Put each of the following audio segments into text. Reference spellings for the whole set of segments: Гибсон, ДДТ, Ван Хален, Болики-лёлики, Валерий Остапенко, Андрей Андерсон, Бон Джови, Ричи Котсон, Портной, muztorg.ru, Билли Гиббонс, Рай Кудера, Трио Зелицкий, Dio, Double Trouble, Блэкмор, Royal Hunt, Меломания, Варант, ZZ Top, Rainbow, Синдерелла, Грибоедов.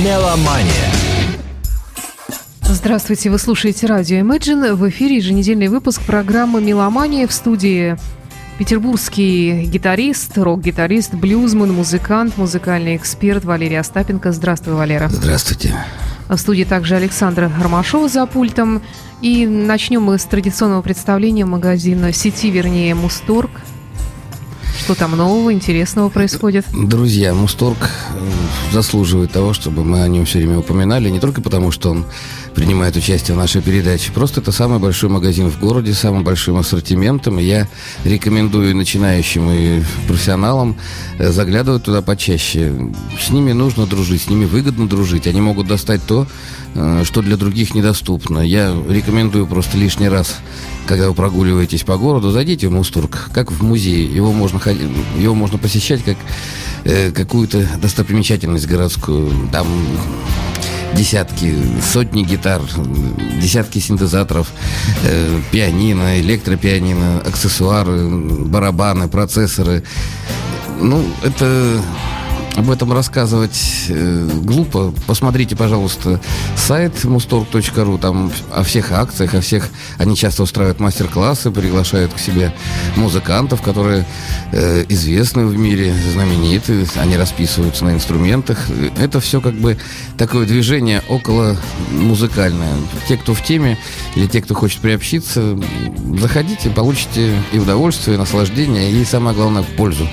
Меломания. Здравствуйте, вы слушаете радио Imagine. В эфире еженедельный выпуск программы «Меломания». В студии петербургский гитарист, рок-гитарист, блюзман, музыкант, музыкальный эксперт Валерий Остапенко. Здравствуй, Валера. Здравствуйте. В студии также Александр Гармашов за пультом. И начнем мы с традиционного представления магазина сети, вернее, Мусторг. Что там нового, интересного происходит? Друзья, Мусторг заслуживает того, чтобы мы о нем все время упоминали. Не только потому, что он принимает участие в нашей передаче. Просто это самый большой магазин в городе, с самым большим ассортиментом. И я рекомендую начинающим и профессионалам заглядывать туда почаще. С ними нужно дружить, с ними выгодно дружить. Они могут достать то, что для других недоступно. Я рекомендую просто лишний раз, когда вы прогуливаетесь по городу, зайдите в Мусторг, как в музей. Его можно посещать как какую-то достопримечательность городскую. Там десятки, сотни гитар, десятки синтезаторов, пианино, электропианино, аксессуары, барабаны, процессоры. Об этом рассказывать глупо. Посмотрите, пожалуйста, сайт muztorg.ru. Там о всех акциях, Они часто устраивают мастер-классы, приглашают к себе музыкантов, которые известны в мире, знамениты. Они расписываются на инструментах. Это все как бы такое движение около музыкальное. Те, кто в теме, или те, кто хочет приобщиться, заходите, получите и удовольствие, и наслаждение, и самое главное, пользу.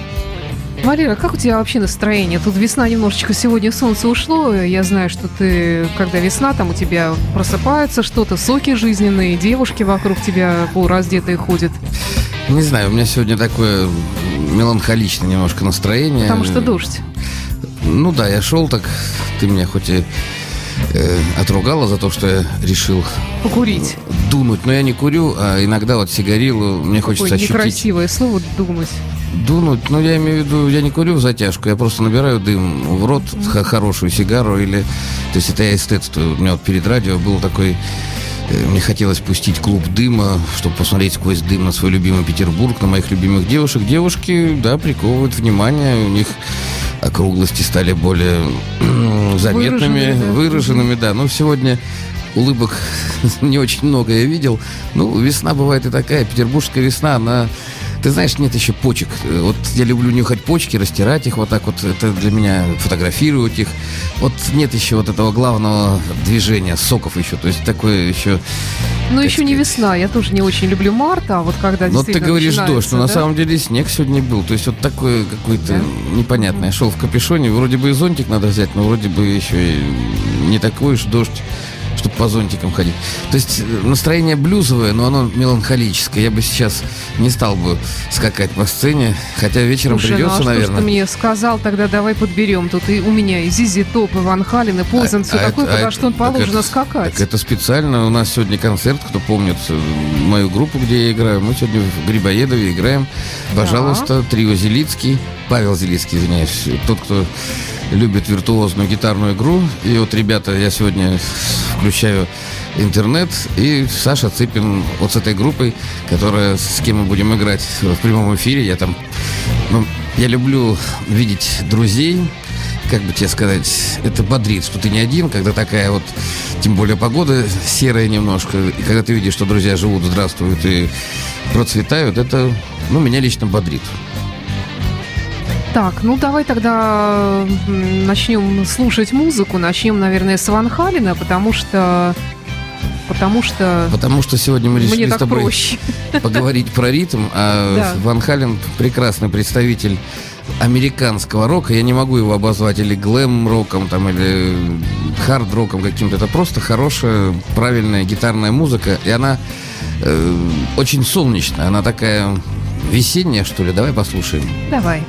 Валера, как у тебя вообще настроение? Тут весна немножечко, сегодня солнце ушло. Я знаю, что ты, когда весна, там у тебя просыпается что-то, соки жизненные, девушки вокруг тебя полураздетые ходят. Не знаю, у меня сегодня такое меланхоличное немножко настроение. Потому что дождь. Ну да, я шел так, ты меня хоть и отругала за то, что я решил покурить. Дунуть, но я не курю, а иногда вот сигарилу мне какое хочется ощутить. Некрасивое слово «думать». Дунуть, я имею в виду, я не курю в затяжку, я просто набираю дым в рот, хорошую сигару или... То есть это я эстетствую. У меня вот перед радио был такой... Мне хотелось пустить клуб дыма, чтобы посмотреть сквозь дым на свой любимый Петербург, на моих любимых девушек. Девушки, да, приковывают внимание, у них округлости стали более заметными, выраженными, да. Но сегодня... Улыбок не очень много я видел. Весна бывает и такая. Петербургская весна, она... Ты знаешь, нет еще почек. Вот я люблю нюхать почки, растирать их вот так вот. Это для меня, фотографировать их. Вот нет еще вот этого главного движения, соков еще. То есть такое еще... не весна. Я тоже не очень люблю март, а вот когда действительно ты говоришь дождь, но на самом деле снег сегодня был. То есть вот такое какое-то непонятное. Я шел в капюшоне, вроде бы и зонтик надо взять, но вроде бы еще и не такой уж дождь, чтобы по зонтикам ходить. То есть настроение блюзовое, но оно меланхолическое. Я бы сейчас не стал бы скакать по сцене, хотя вечером придется, наверное. Что ты мне сказал, тогда давай подберем. Тут и у меня и ZZ Top, и Ван Хален, и Poison, все такое, потому что он положено скакать. Так это специально. У нас сегодня концерт, кто помнит мою группу, где я играю. Мы сегодня в Грибоедове играем. Пожалуйста, Трио Зелицкий. Павел Зелицкий, извиняюсь. Тот, кто любит виртуозную гитарную игру. И вот, ребята, я сегодня включаю интернет. И Саша Цыпин вот с этой группой, которая, с кем мы будем играть в прямом эфире. Я там... я люблю видеть друзей. Как бы тебе сказать, это бодрит, что ты не один, когда такая вот, тем более погода серая немножко, и когда ты видишь, что друзья живут, здравствуют и процветают, это, меня лично бодрит. Так, давай тогда начнем слушать музыку. Начнем, наверное, с Ван Халена, Потому что сегодня мы решили с тобой поговорить про ритм. А Ван Хален прекрасный представитель американского рока. Я не могу его обозвать или глэм-роком, или хард-роком каким-то. Это просто хорошая, правильная гитарная музыка. И она очень солнечная. Она такая весенняя, что ли. Давай послушаем. Давай.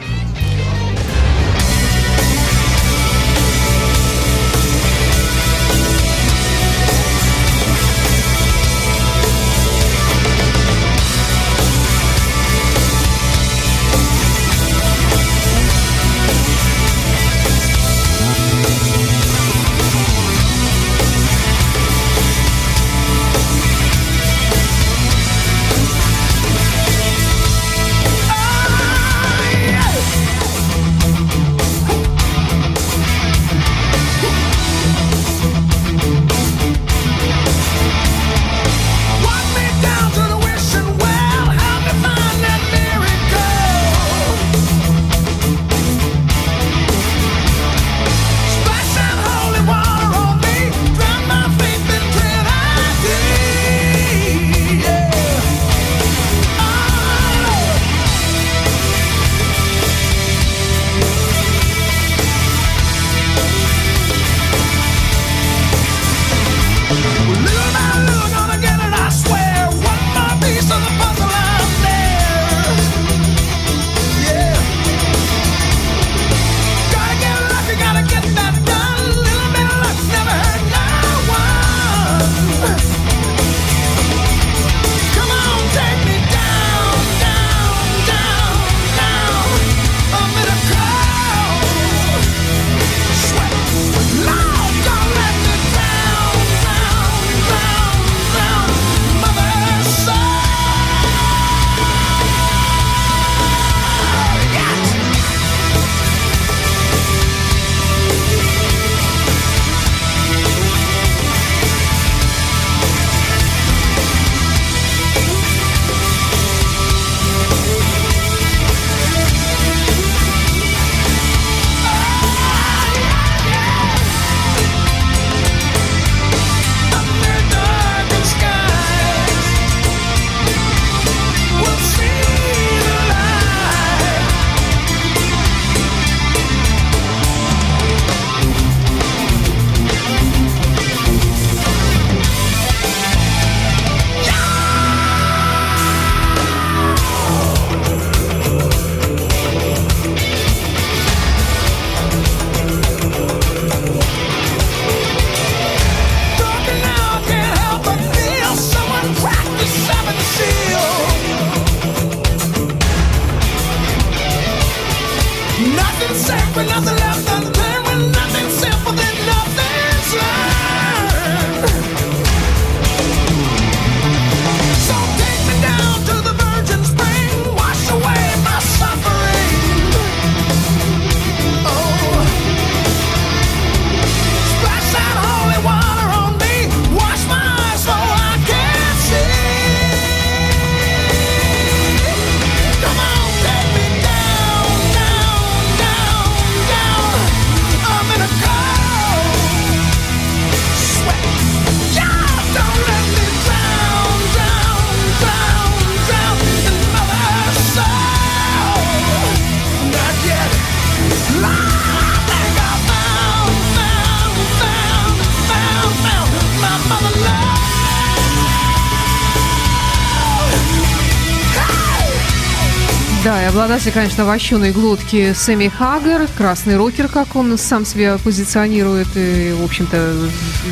Да, и обладатель, конечно, вощеной глотки Сэмми Хагер, красный рокер, как он сам себя позиционирует, и, в общем-то,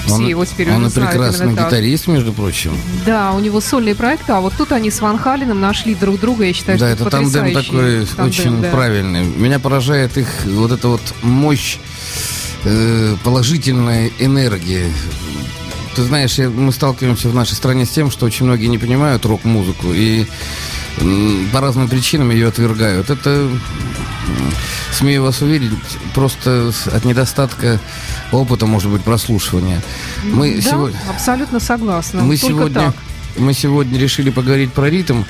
все его теперь он знают. Он прекрасный гитарист, между прочим. Да, у него сольные проекты, а вот тут они с Ван Халеном нашли друг друга, я считаю, да, что это потрясающе. Да, это тандем такой очень правильный. Меня поражает их вот эта вот мощь, положительная энергия. Ты знаешь, мы сталкиваемся в нашей стране с тем, что очень многие не понимают рок-музыку, и по разным причинам ее отвергают. Это, смею вас уверить, просто от недостатка опыта, может быть, прослушивания. Мы да, абсолютно согласна. Мы сегодня решили поговорить про ритм.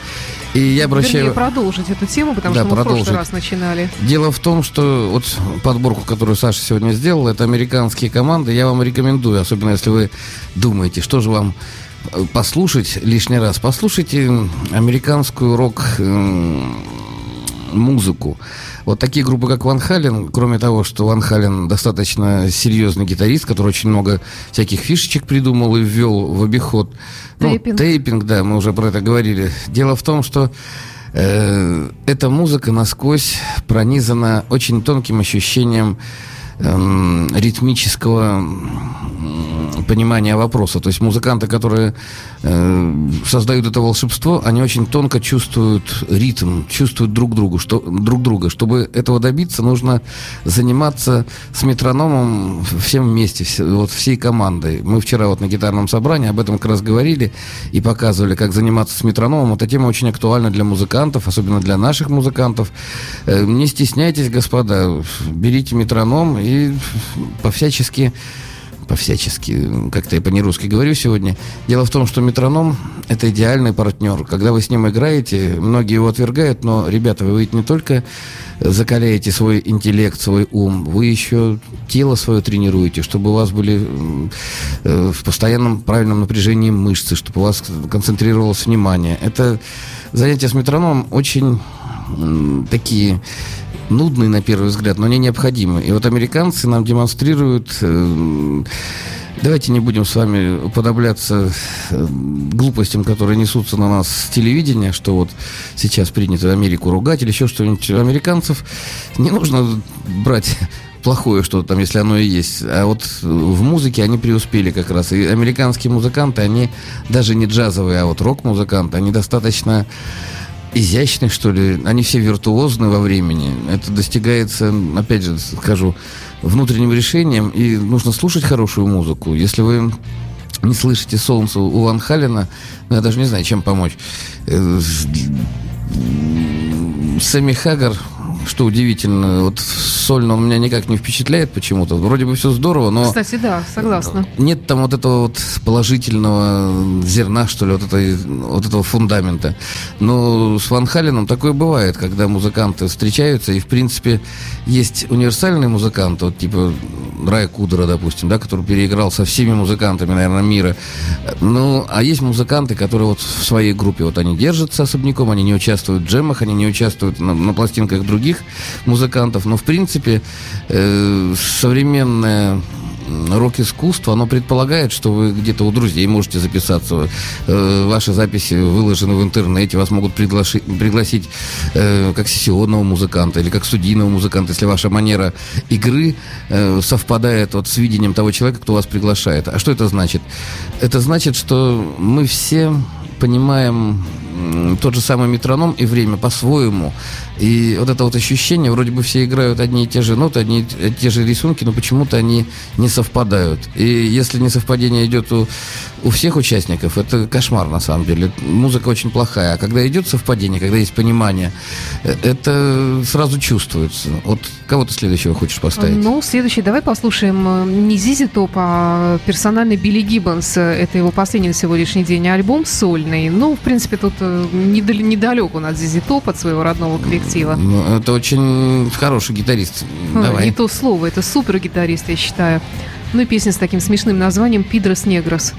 И я обращаю... Вернее, продолжить эту тему, потому что мы в прошлый раз начинали. Дело в том, что вот подборку, которую Саша сегодня сделал, это американские команды. Я вам рекомендую, особенно если вы думаете, что же вам послушать лишний раз. Послушайте американскую рок-музыку. Вот такие группы, как Ван Хален, кроме того, что Ван Хален достаточно серьезный гитарист, который очень много всяких фишечек придумал и ввел в обиход. Тейпинг, да, мы уже про это говорили. Дело в том, что эта музыка насквозь пронизана очень тонким ощущением ритмического понимания вопроса. То есть музыканты, которые создают это волшебство, они очень тонко чувствуют ритм, чувствуют друг друга. Чтобы этого добиться, нужно заниматься с метрономом всем вместе, вот всей командой. Мы вчера вот на гитарном собрании об этом как раз говорили и показывали, как заниматься с метрономом. Эта тема очень актуальна для музыкантов, особенно для наших музыкантов. Не стесняйтесь, господа, берите метроном и по-всячески, как-то я по-нерусски говорю сегодня. Дело в том, что метроном – это идеальный партнер. Когда вы с ним играете, многие его отвергают, но, ребята, вы ведь не только закаляете свой интеллект, свой ум, вы еще тело свое тренируете, чтобы у вас были в постоянном правильном напряжении мышцы, чтобы у вас концентрировалось внимание. Это занятия с метрономом очень такие... нудные, на первый взгляд, но они необходимы. И вот американцы нам демонстрируют... Давайте не будем с вами уподобляться глупостям, которые несутся на нас с телевидения, что вот сейчас принято Америку ругать или еще что-нибудь. Американцев не нужно брать... плохое что-то там, если оно и есть. А вот в музыке они преуспели как раз. И американские музыканты, они даже не джазовые, а вот рок-музыканты, они достаточно... изящны, что ли, они все виртуозны во времени. Это достигается, опять же скажу, внутренним решением. И нужно слушать хорошую музыку. Если вы не слышите солнце у Ван Халена, ну, я даже не знаю, чем помочь. Сэмми Хагер, что удивительно, вот сольно он меня никак не впечатляет почему-то. Вроде бы все здорово, но... Кстати, да, согласна. Нет там вот этого вот положительного зерна, что ли, вот этого фундамента. Но с Ван Халеном такое бывает, когда музыканты встречаются, и, в принципе, есть универсальные музыканты, вот типа Рая Кудера, допустим, да, который переиграл со всеми музыкантами, наверное, мира. Ну, а есть музыканты, которые вот в своей группе, вот они держатся особняком, они не участвуют в джемах, они не участвуют на пластинках других музыкантов, но в принципе современное рок-искусство, оно предполагает, что вы где-то у друзей можете записаться, ваши записи выложены в интернете, вас могут пригласить как сессионного музыканта или как студийного музыканта, если ваша манера игры совпадает вот с видением того человека, кто вас приглашает. А что это значит? Это значит, что мы все понимаем тот же самый метроном и время по-своему. И вот это вот ощущение, вроде бы все играют одни и те же ноты, одни и те же рисунки, но почему-то они не совпадают. И если несовпадение идет у всех участников, это кошмар на самом деле. Музыка очень плохая. А когда идет совпадение, когда есть понимание, это сразу чувствуется. Вот кого ты следующего хочешь поставить? Ну, следующий давай послушаем не ZZ Top, а персональный Билли Гиббонс. Это его последний на сегодняшний день альбом сольный. Ну, в принципе, тут недалек он от ZZ Top, от своего родного коллектива. Ну, это очень хороший гитарист. Давай. Не то слово, это супер гитарист, я считаю. Ну и песня с таким смешным названием «Пидрос Негрос».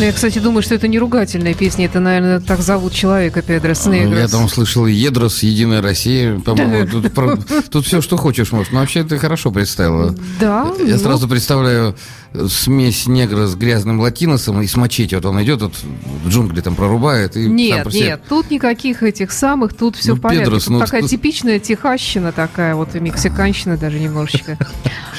Я, кстати, думаю, что это не ругательная песня. Это, наверное, так зовут человека, Педрос Негрос. Я там слышал «Едрос», «Единая Россия». По-моему, тут все, что хочешь, может. Но вообще ты хорошо представила. Да. Я сразу представляю смесь негра с грязным латиносом и с мачете. Вот он идет, вот джунгли там прорубает. И нет, нет, тут никаких этих самых, тут все в порядке. Педрос, тут такая типичная техасщина такая, вот мексиканщина даже немножечко.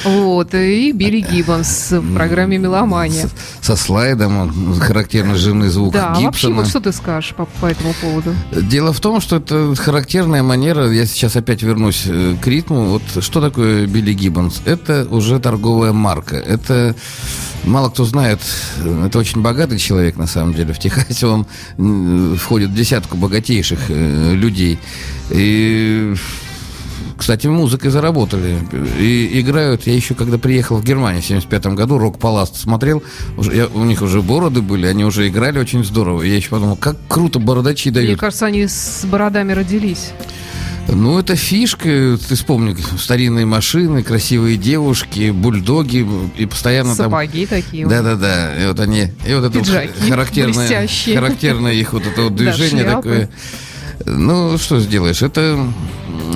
Вот, и Билли Гиббонс в программе «Меломания». Со слайдом он. Характерный жирный звук Гибсона. Да, вообще, вот что ты скажешь по этому поводу? Дело в том, что это характерная манера. Я сейчас опять вернусь к ритму. Вот что такое Билли Гиббонс? Это уже торговая марка. Это мало кто знает. Это очень богатый человек, на самом деле. В Техасе он входит в десятку богатейших людей. И... Кстати, музыкой заработали. И играют. Я еще, когда приехал в Германию в 1975 году, «Рок-Паласт» смотрел. У них уже бороды были, они уже играли очень здорово. Я еще подумал, как круто бородачи дают. Мне кажется, они с бородами родились. Ну, это фишка. Ты вспомни, старинные машины, красивые девушки, бульдоги. И постоянно сапоги там... такие. Да-да-да. И вот они... И вот это вот характерное их вот это вот движение такое... Ну, что сделаешь? Это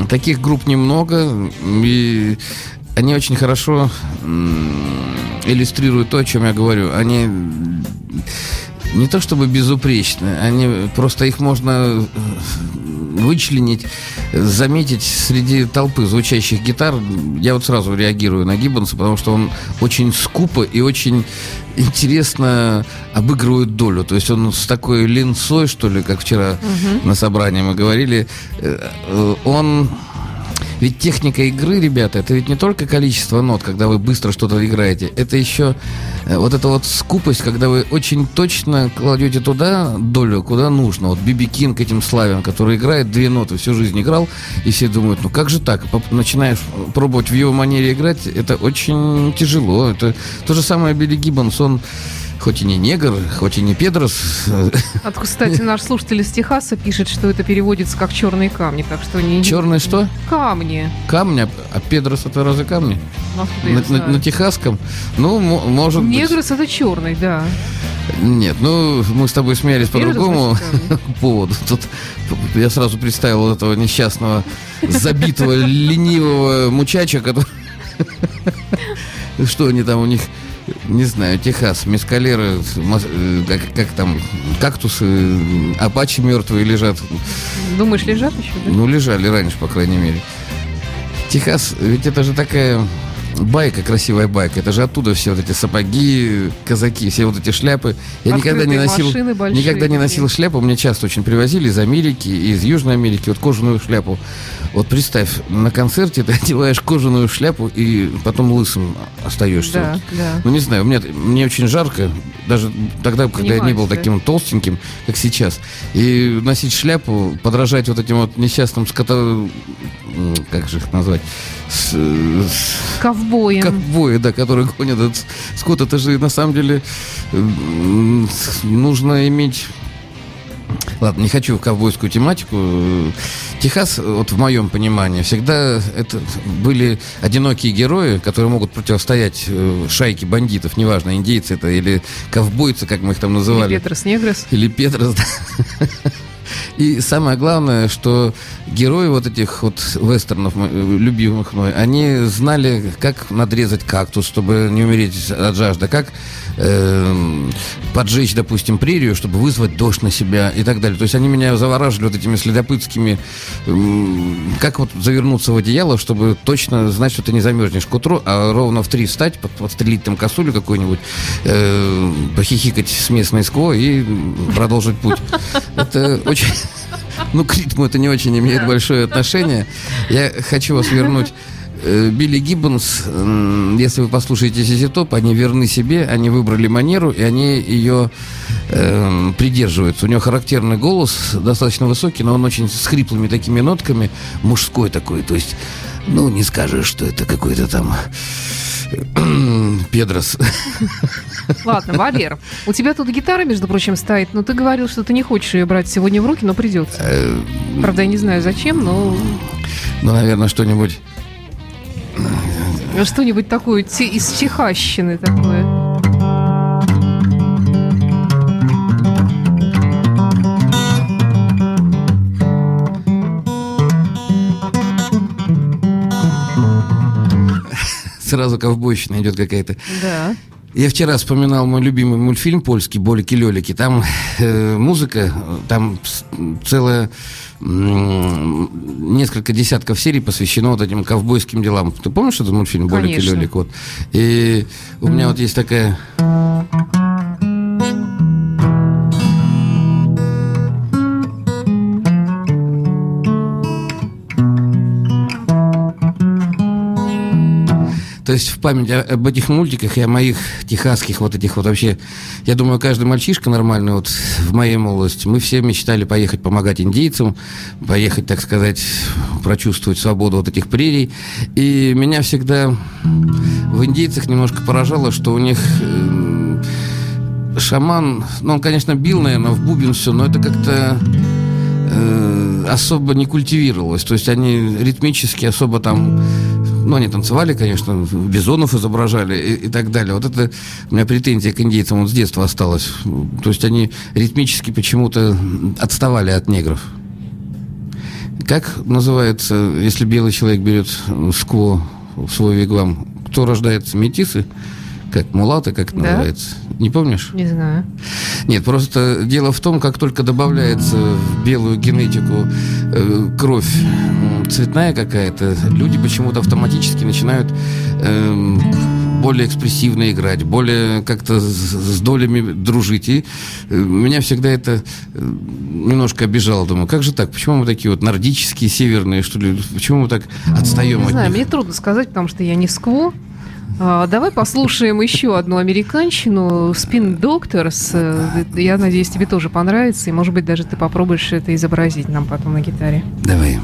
таких групп немного, и они очень хорошо иллюстрируют то, о чем я говорю. Они не то чтобы безупречны, они просто, их можно вычленить, заметить среди толпы звучащих гитар. Я вот сразу реагирую на Гиббонса, потому что он очень скупо и очень интересно обыгрывает долю. То есть он с такой линцой, что ли, как вчера на собрании мы говорили, он... Ведь техника игры, ребята, это ведь не только количество нот, когда вы быстро что-то играете. Это еще вот эта вот скупость, когда вы очень точно кладете туда долю, куда нужно. Вот Би-Би Кинг этим славен, который играет две ноты, всю жизнь играл, и все думают, ну как же так? Начинаешь пробовать в его манере играть, это очень тяжело. Это то же самое Билли Гиббонс, он... Хоть и не негр, хоть и не педрос. А, кстати, наш слушатель из Техаса пишет, что это переводится как «черные камни». Так что не... Черные что? Камни. Камни? А педрос — это разве камни? На техасском? Ну, может быть. Негрос — это черный, да. Нет, ну, мы с тобой смеялись по другому поводу. Тут я сразу представил вот этого несчастного, забитого, ленивого мучача, который... Что они там у них... Не знаю, Техас, мескалеры, как там, кактусы, апачи мертвые лежат. Думаешь, лежат еще? Да? Ну, лежали раньше, по крайней мере. Техас, ведь это же такая байка, красивая байка. Это же оттуда все вот эти сапоги, казаки, все вот эти шляпы. Я никогда не носил шляпу. Мне часто очень привозили из Америки, из Южной Америки, вот кожаную шляпу. Вот представь, на концерте ты одеваешь кожаную шляпу и потом лысым остаешься. Да, вот. Да. Ну, не знаю, мне очень жарко, даже тогда, когда я не был таким толстеньким, как сейчас. И носить шляпу, подражать вот этим вот несчастным скотам, как же их назвать? Ковбоем. Ковбои, да, которые гонят этот скот. Это же на самом деле нужно иметь... Ладно, не хочу в ковбойскую тематику. Техас, вот в моем понимании, всегда это были одинокие герои, которые могут противостоять шайке бандитов, неважно, индейцы это или ковбойцы, как мы их там называли. Или Петрос-Негрос. Или Петрос, да. И самое главное, что герои вот этих вот вестернов, любимых мной, они знали, как надрезать кактус, чтобы не умереть от жажды, как поджечь, допустим, прерию, чтобы вызвать дождь на себя и так далее. То есть они меня завораживали вот этими следопытскими, как вот завернуться в одеяло, чтобы точно знать, что ты не замерзнешь к утру, а ровно в 3 встать, подстрелить там косулю какую-нибудь, похихикать с местной скво и продолжить путь. Это очень... Ну, к ритму это не очень имеет большое отношение. Я хочу вас вернуть. Билли Гиббонс, если вы послушаете ZZ Top, они верны себе, они выбрали манеру, и они ее придерживаются. У него характерный голос, достаточно высокий, но он очень с хриплыми такими нотками, мужской такой. То есть, ну, не скажешь, что это какой-то там... Педрос. Ладно, Валер, у тебя тут гитара, между прочим, стоит, но ты говорил, что ты не хочешь ее брать сегодня в руки, но придется. Правда, я не знаю зачем, но... Ну, наверное, что-нибудь такое из чехащины такое. Сразу ковбойщина идет какая-то. Да. Я вчера вспоминал мой любимый мультфильм польский «Болики-лёлики». Там музыка, там целая несколько десятков серий посвящено вот этим ковбойским делам. Ты помнишь этот мультфильм «Болики-лёлик»? Вот. И у меня вот есть такая... То есть в память об этих мультиках и о моих техасских вот этих вот вообще... Я думаю, каждый мальчишка нормальный вот в моей молодости. Мы все мечтали поехать помогать индейцам, поехать, так сказать, прочувствовать свободу вот этих прерий. И меня всегда в индейцах немножко поражало, что у них... шаман... Ну, он, конечно, бил, наверное, в бубен все, но это как-то... особо не культивировалось. То есть они ритмически особо там... Ну, они танцевали, конечно, бизонов изображали и так далее. Вот это у меня претензия к индейцам вот с детства осталась. То есть они ритмически почему-то отставали от негров. Как называется, если белый человек берет шкло в свой вигвам, кто рождается? Метисы? Как? Мулаты, как это называется? Не помнишь? Не знаю. Нет, просто дело в том, как только добавляется в белую генетику кровь цветная какая-то, люди почему-то автоматически начинают более экспрессивно играть, более как-то с долями дружить. И меня всегда это немножко обижало. Думаю, как же так? Почему мы такие вот нордические, северные, что ли? Почему мы так отстаем от них? Не знаю, мне трудно сказать, потому что я не скво. Давай послушаем еще одну американщину, Spin Doctors. Я надеюсь, тебе тоже понравится, и, может быть, даже ты попробуешь это изобразить нам потом на гитаре. Давай.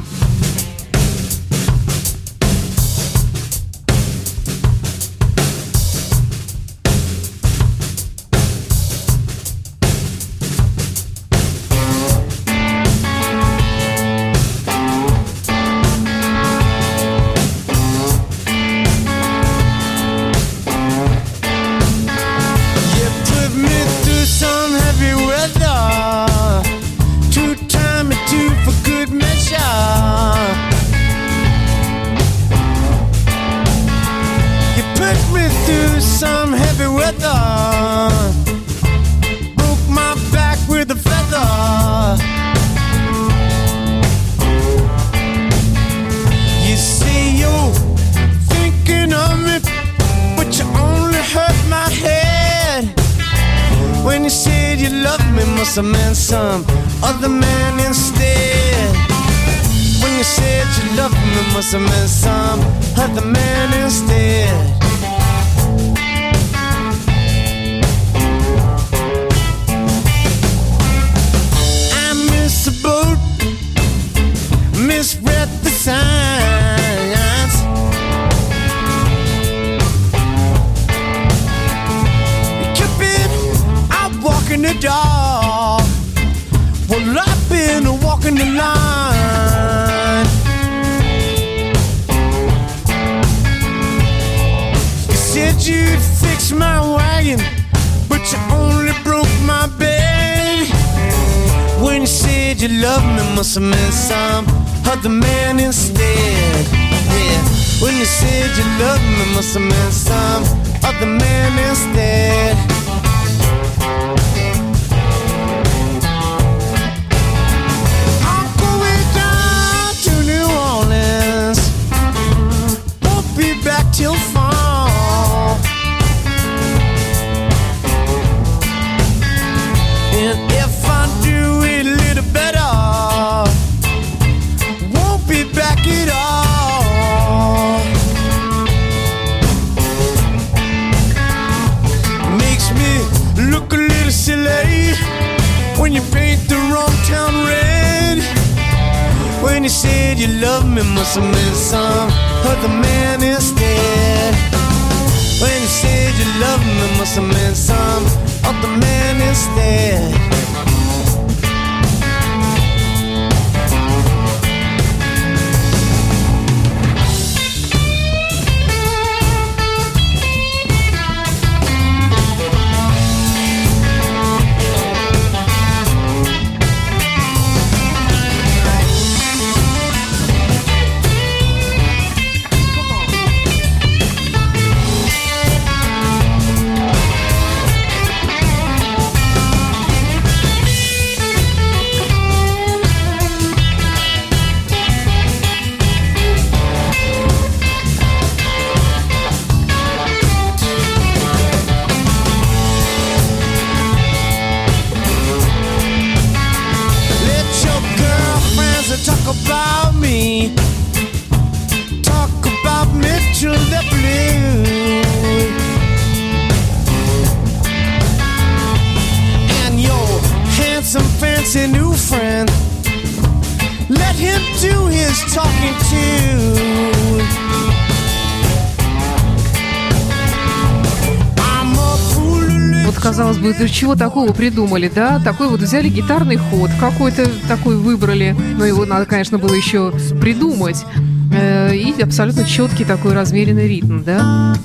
Казалось бы, да чего такого придумали, да? Такой вот взяли гитарный ход, какой-то такой выбрали, но его надо, конечно, было еще придумать. И абсолютно четкий такой размеренный ритм, да?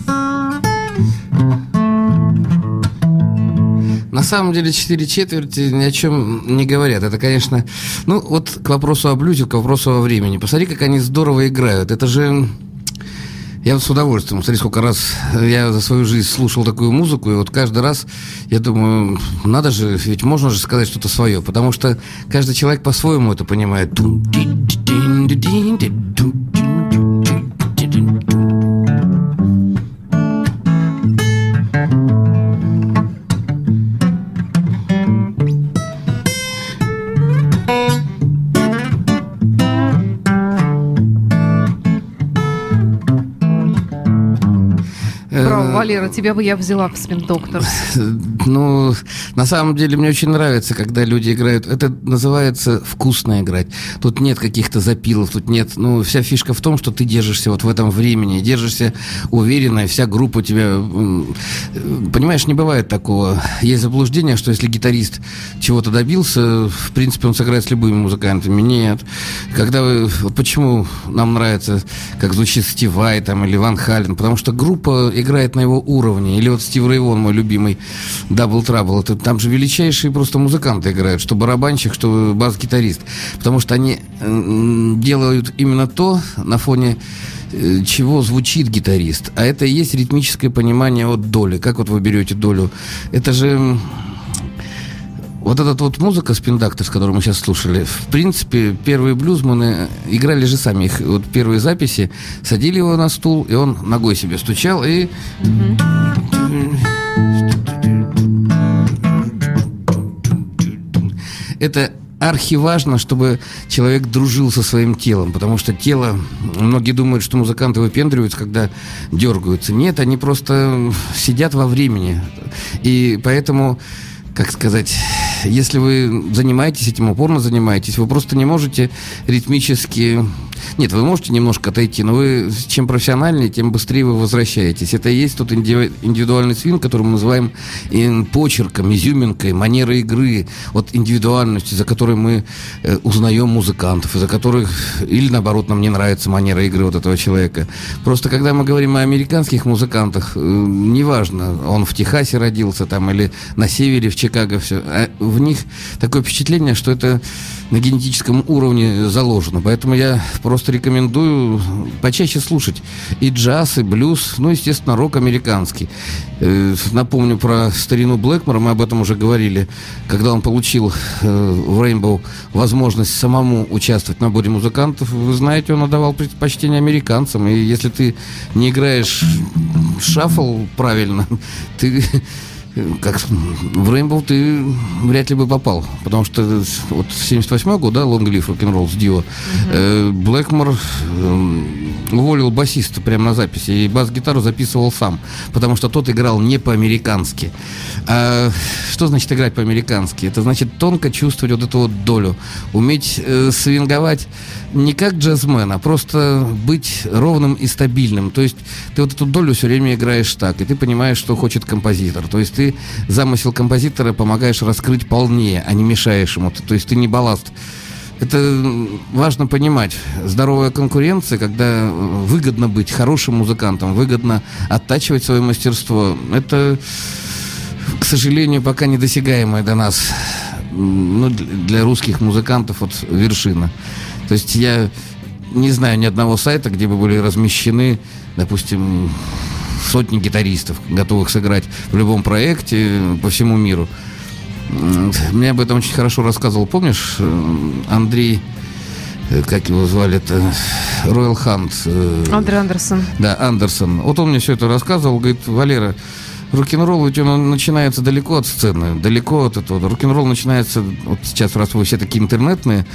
На На самом деле, четыре четверти ни о чем не говорят. Это, конечно... Ну, вот к вопросу о блюзе, к вопросу о времени. Посмотри, как они здорово играют. Это же... Я вот с удовольствием, смотри, сколько раз я за свою жизнь слушал такую музыку, и вот каждый раз я думаю, надо же, ведь можно же сказать что-то свое, потому что каждый человек по-своему это понимает. Валера, тебя бы я взяла в Spin Doctors. Ну, на самом деле, мне очень нравится, когда люди играют. Это называется вкусно играть. Тут нет каких-то запилов, тут нет... Ну, вся фишка в том, что ты держишься вот в этом времени, держишься уверенно, и вся группа у тебя... Понимаешь, не бывает такого. Есть заблуждение, что если гитарист чего-то добился, в принципе, он сыграет с любыми музыкантами. Нет. Когда вы... Почему нам нравится, как звучит Стив Вай там, или Ван Хален? Потому что группа играет на его уровне. Или вот Стив Рэй Вон, мой любимый, Double Trouble. Это, там же величайшие просто музыканты играют, что барабанщик, что бас-гитарист. Потому что они делают именно то, на фоне чего звучит гитарист. А это и есть ритмическое понимание от доли. Как вот вы берете долю? Это же... Вот эта вот музыка Spin Doctors, которую мы сейчас слушали, в принципе, первые блюзманы играли же сами их. Вот первые записи, садили его на стул, и он ногой себе стучал, и... Это... Архиважно, чтобы человек дружил со своим телом, потому что тело... Многие думают, что музыканты выпендриваются, когда дергаются. Нет, они просто сидят во времени. И поэтому, как сказать... Если вы занимаетесь этим, упорно занимаетесь, вы просто не можете ритмически... Нет, вы можете немножко отойти, но вы чем профессиональнее, тем быстрее вы возвращаетесь. Это и есть тот индивидуальный свинг, который мы называем почерком, изюминкой, манерой игры, вот индивидуальностью, за которой мы узнаем музыкантов, из-за которых... Или, наоборот, нам не нравится манера игры вот этого человека. Просто, когда мы говорим о американских музыкантах, неважно, он в Техасе родился там или на севере, в Чикаго, все... В них такое впечатление, что это на генетическом уровне заложено. Поэтому я просто рекомендую почаще слушать и джаз, и блюз, ну, естественно, рок американский. Напомню про старину Блэкмора, мы об этом уже говорили, когда он получил в Rainbow возможность самому участвовать в наборе музыкантов. Вы знаете, он отдавал предпочтение американцам, и если ты не играешь шаффл правильно, ты... Как в Rainbow ты вряд ли бы попал. Потому что вот с 78-го года Long Live Rock'n'Roll с Dio Блэкмор уволил басиста прямо на записи. И бас-гитару записывал сам. Потому что тот играл не по-американски. А что значит играть по-американски? Это значит тонко чувствовать вот эту вот долю. Уметь свинговать не как джазмен, а просто быть ровным и стабильным. То есть ты вот эту долю все время играешь так. И ты понимаешь, что хочет композитор. То есть ты замысел композитора помогаешь раскрыть полнее, а не мешаешь ему. То есть ты не балласт. Это важно понимать. Здоровая конкуренция, когда выгодно быть хорошим музыкантом, выгодно оттачивать свое мастерство, это, к сожалению, пока недосягаемая для нас, ну, для русских музыкантов вот, вершина. То есть я не знаю ни одного сайта, где бы были размещены, допустим, сотни гитаристов, готовых сыграть в любом проекте по всему миру. Мне об этом очень хорошо рассказывал, помнишь, Андрей, как его звали-то, Royal Hunt. Андрей Андерсон. Да, Андерсон. Вот он мне все это рассказывал, говорит, Валера, рок-н-ролл ведь он начинается далеко от сцены, далеко от этого. Рок-н-ролл начинается, вот сейчас, раз вы все такие интернетные,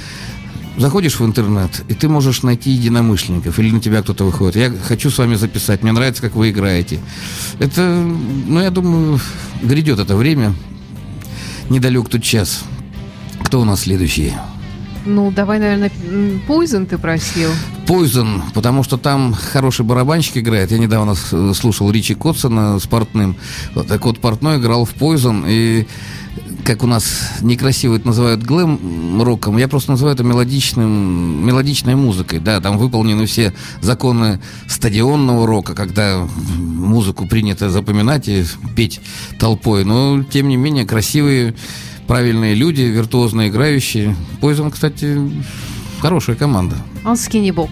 заходишь в интернет, и ты можешь найти единомышленников, или на тебя кто-то выходит. Я хочу с вами записать, мне нравится, как вы играете. Это, ну, я думаю, грядет это время. Недалек тут час. Кто у нас следующий? Ну, давай, наверное, Poison ты просил. Poison, потому что там хороший барабанщик играет. Я недавно слушал Ричи Котсона с Портным. Так вот, Портной играл в Poison, и как у нас некрасиво это называют, глэм-роком, я просто называю это мелодичной музыкой, да, там выполнены все законы стадионного рока, когда музыку принято запоминать и петь толпой, но, тем не менее, красивые, правильные люди, виртуозно играющие. Poison, кстати, хорошая команда. Он Скини Боб.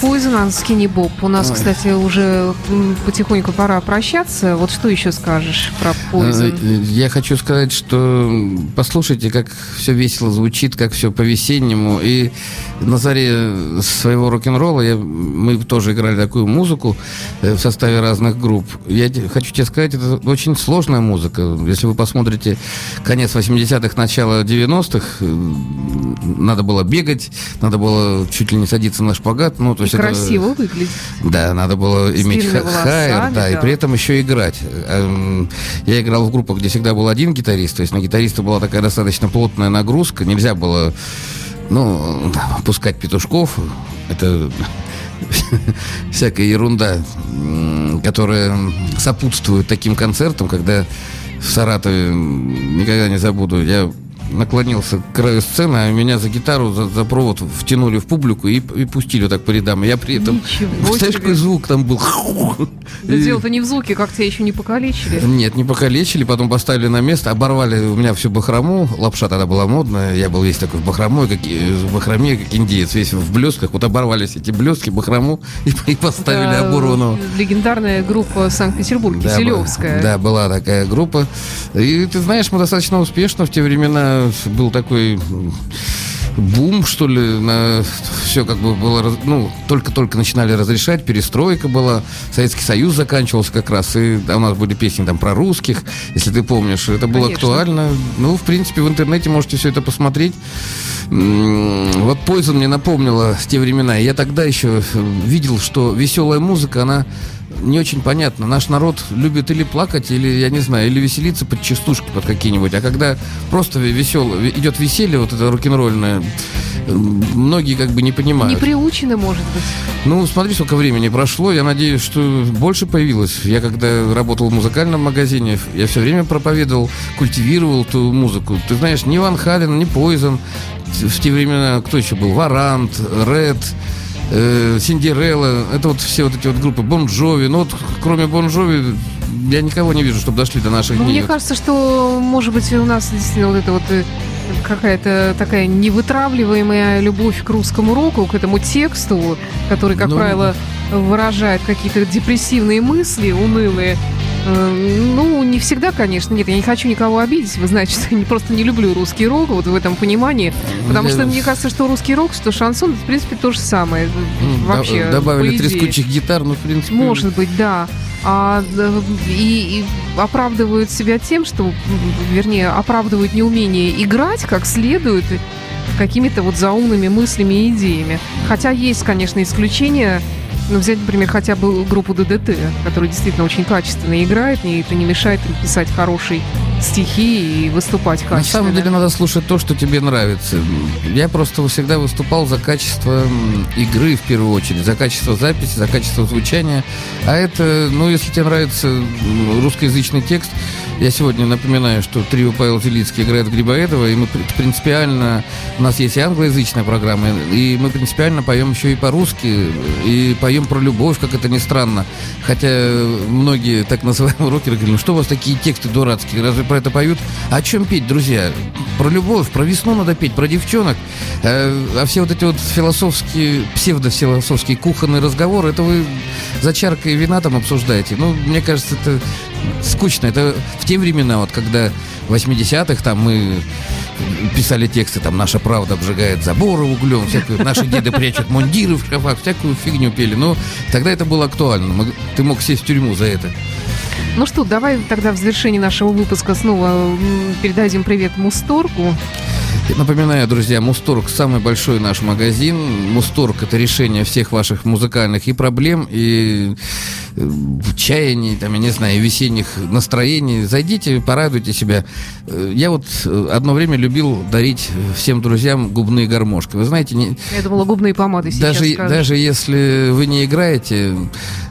Poison, Скини Боб. У нас, кстати, уже потихоньку пора прощаться. Вот что еще скажешь про Poison? Я хочу сказать, что послушайте, как все весело звучит, как все по-весеннему. И на заре своего рок-н-ролла мы тоже играли такую музыку в составе разных групп. Я хочу тебе сказать, это очень сложная музыка. Если вы посмотрите конец 80-х, начало 90-х, надо было бегать, надо было чуть ли не садиться на шпагат. Ну, то есть красиво это выглядит. Да, надо было иметь хайер, да, и при этом еще играть. Я играл в группах, где всегда был один гитарист, то есть на гитариста была такая достаточно плотная нагрузка, нельзя было, пускать петушков, это всякая ерунда, которая сопутствует таким концертам, когда в Саратове, никогда не забуду, я наклонился к краю сцены, а меня за гитару, за провод втянули в публику и пустили так по рядам. Я при этом... Представляешь, какой звук там был? Да дело-то не в звуке, как тебя еще не покалечили. Нет, не покалечили, потом поставили на место, оборвали у меня всю бахрому. Лапша тогда была модная, я был весь такой в бахроме, как индеец, весь в блесках. Вот оборвались эти блестки, бахрому, и поставили оборванного. Легендарная группа Санкт-Петербурга, Киселевская. Да, была такая группа. И ты знаешь, мы достаточно успешно в те времена, был такой бум, что ли, на все как бы было, ну, только-только начинали разрешать, перестройка была, Советский Союз заканчивался как раз, и у нас были песни там про русских, если ты помнишь, это было Конечно. Актуально. Ну, в принципе, в интернете можете все это посмотреть. Вот Poison мне напомнила те времена, я тогда еще видел, что веселая музыка, она не очень понятно. Наш народ любит или плакать, или, я не знаю, или веселиться под частушки, под какие-нибудь. А когда просто идет веселье, вот это рок-н-ролльное, многие как бы не понимают. Не приучены, может быть. Ну, смотри, сколько времени прошло. Я надеюсь, что больше появилось. Я когда работал в музыкальном магазине, я все время проповедовал, культивировал ту музыку. Ты знаешь, ни Ван Хален, ни Poison. В те времена кто еще был? Варант, Ред, Синдерелла, это вот все вот эти вот группы, Бон Джови, ну вот кроме Бон Джови я никого не вижу, чтобы дошли до наших дней. Мне кажется, что, может быть, у нас действительно вот это вот какая-то такая невытравливаемая любовь к русскому року, к этому тексту, который, как правило, выражает какие-то депрессивные мысли, унылые. Ну, не всегда, конечно. Нет, я не хочу никого обидеть. Вы знаете, что я просто не люблю русский рок, вот в этом понимании. Потому что мне кажется, что русский рок, что шансон, в принципе, то же самое. Вообще, добавили трескучих гитар, ну, в принципе... Может быть, да. И оправдывают себя тем, что... Вернее, оправдывают неумение играть как следует какими-то вот заумными мыслями и идеями. Хотя есть, конечно, исключения... Ну, взять, например, хотя бы группу ДДТ, которая действительно очень качественно играет, и это не мешает им писать хороший стихи и выступать качественно. На самом деле надо слушать то, что тебе нравится. Я просто всегда выступал за качество игры в первую очередь, за качество записи, за качество звучания. А это, ну, если тебе нравится русскоязычный текст, я сегодня напоминаю, что трио Зелицкий играет Грибоедова, и мы принципиально, у нас есть и англоязычная программа, и мы принципиально поем еще и по-русски, и поем про любовь, как это ни странно. Хотя многие так называемые рокеры говорят, ну что у вас такие тексты дурацкие, разве про это поют? О чем петь, друзья? Про любовь, про весну надо петь, про девчонок. А все вот эти вот философские, псевдофилософские кухонные разговоры, это вы за чаркой вина там обсуждаете. Ну, мне кажется, это скучно. Это в те времена, вот когда в 80-х там мы писали тексты, там «Наша правда обжигает заборы углем», всякую, «Наши деды прячут мундиры в шкафах», всякую фигню пели. Но тогда это было актуально. Ты мог сесть в тюрьму за это. Ну что, давай тогда в завершении нашего выпуска снова передадим привет Мусторгу. Напоминаю, друзья, Мусторг – самый большой наш магазин. Мусторг – это решение всех ваших музыкальных и проблем, и чаяний, там, я не знаю, весенних настроений. Зайдите, порадуйте себя. Я вот одно время любил дарить всем друзьям губные гармошки. Вы знаете... Я думала, губные помады сейчас. Даже если вы не играете,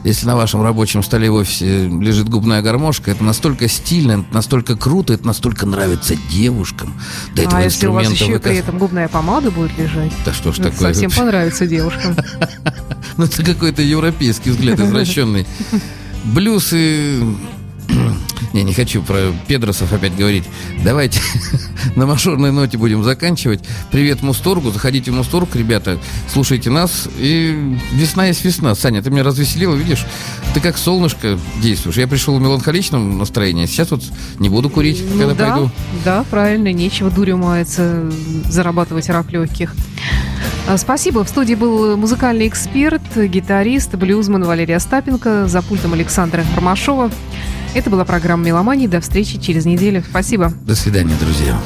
если на вашем рабочем столе в офисе лежит губная гармошка, это настолько стильно, это настолько круто, это настолько нравится девушкам. До этого если у вас еще и при этом губная помада будет лежать. Да что ж такое? Совсем понравится девушкам. Ну, это какой-то европейский взгляд извращенный. Блюз и... Не хочу про педросов опять говорить. Давайте на мажорной ноте будем заканчивать. Привет Мусторгу, заходите в Мусторг, ребята, слушайте нас. И весна есть весна. Саня, ты меня развеселила, видишь? Ты как солнышко действуешь. Я пришел в меланхоличном настроении, сейчас вот не буду курить, когда пойду. Да, правильно, нечего дурью маяться, зарабатывать рак легких. Спасибо. В студии был музыкальный эксперт, гитарист, блюзман Валерий Остапенко, за пультом Александра Гармашова. Это была программа «Меломания». До встречи через неделю. Спасибо. До свидания, друзья.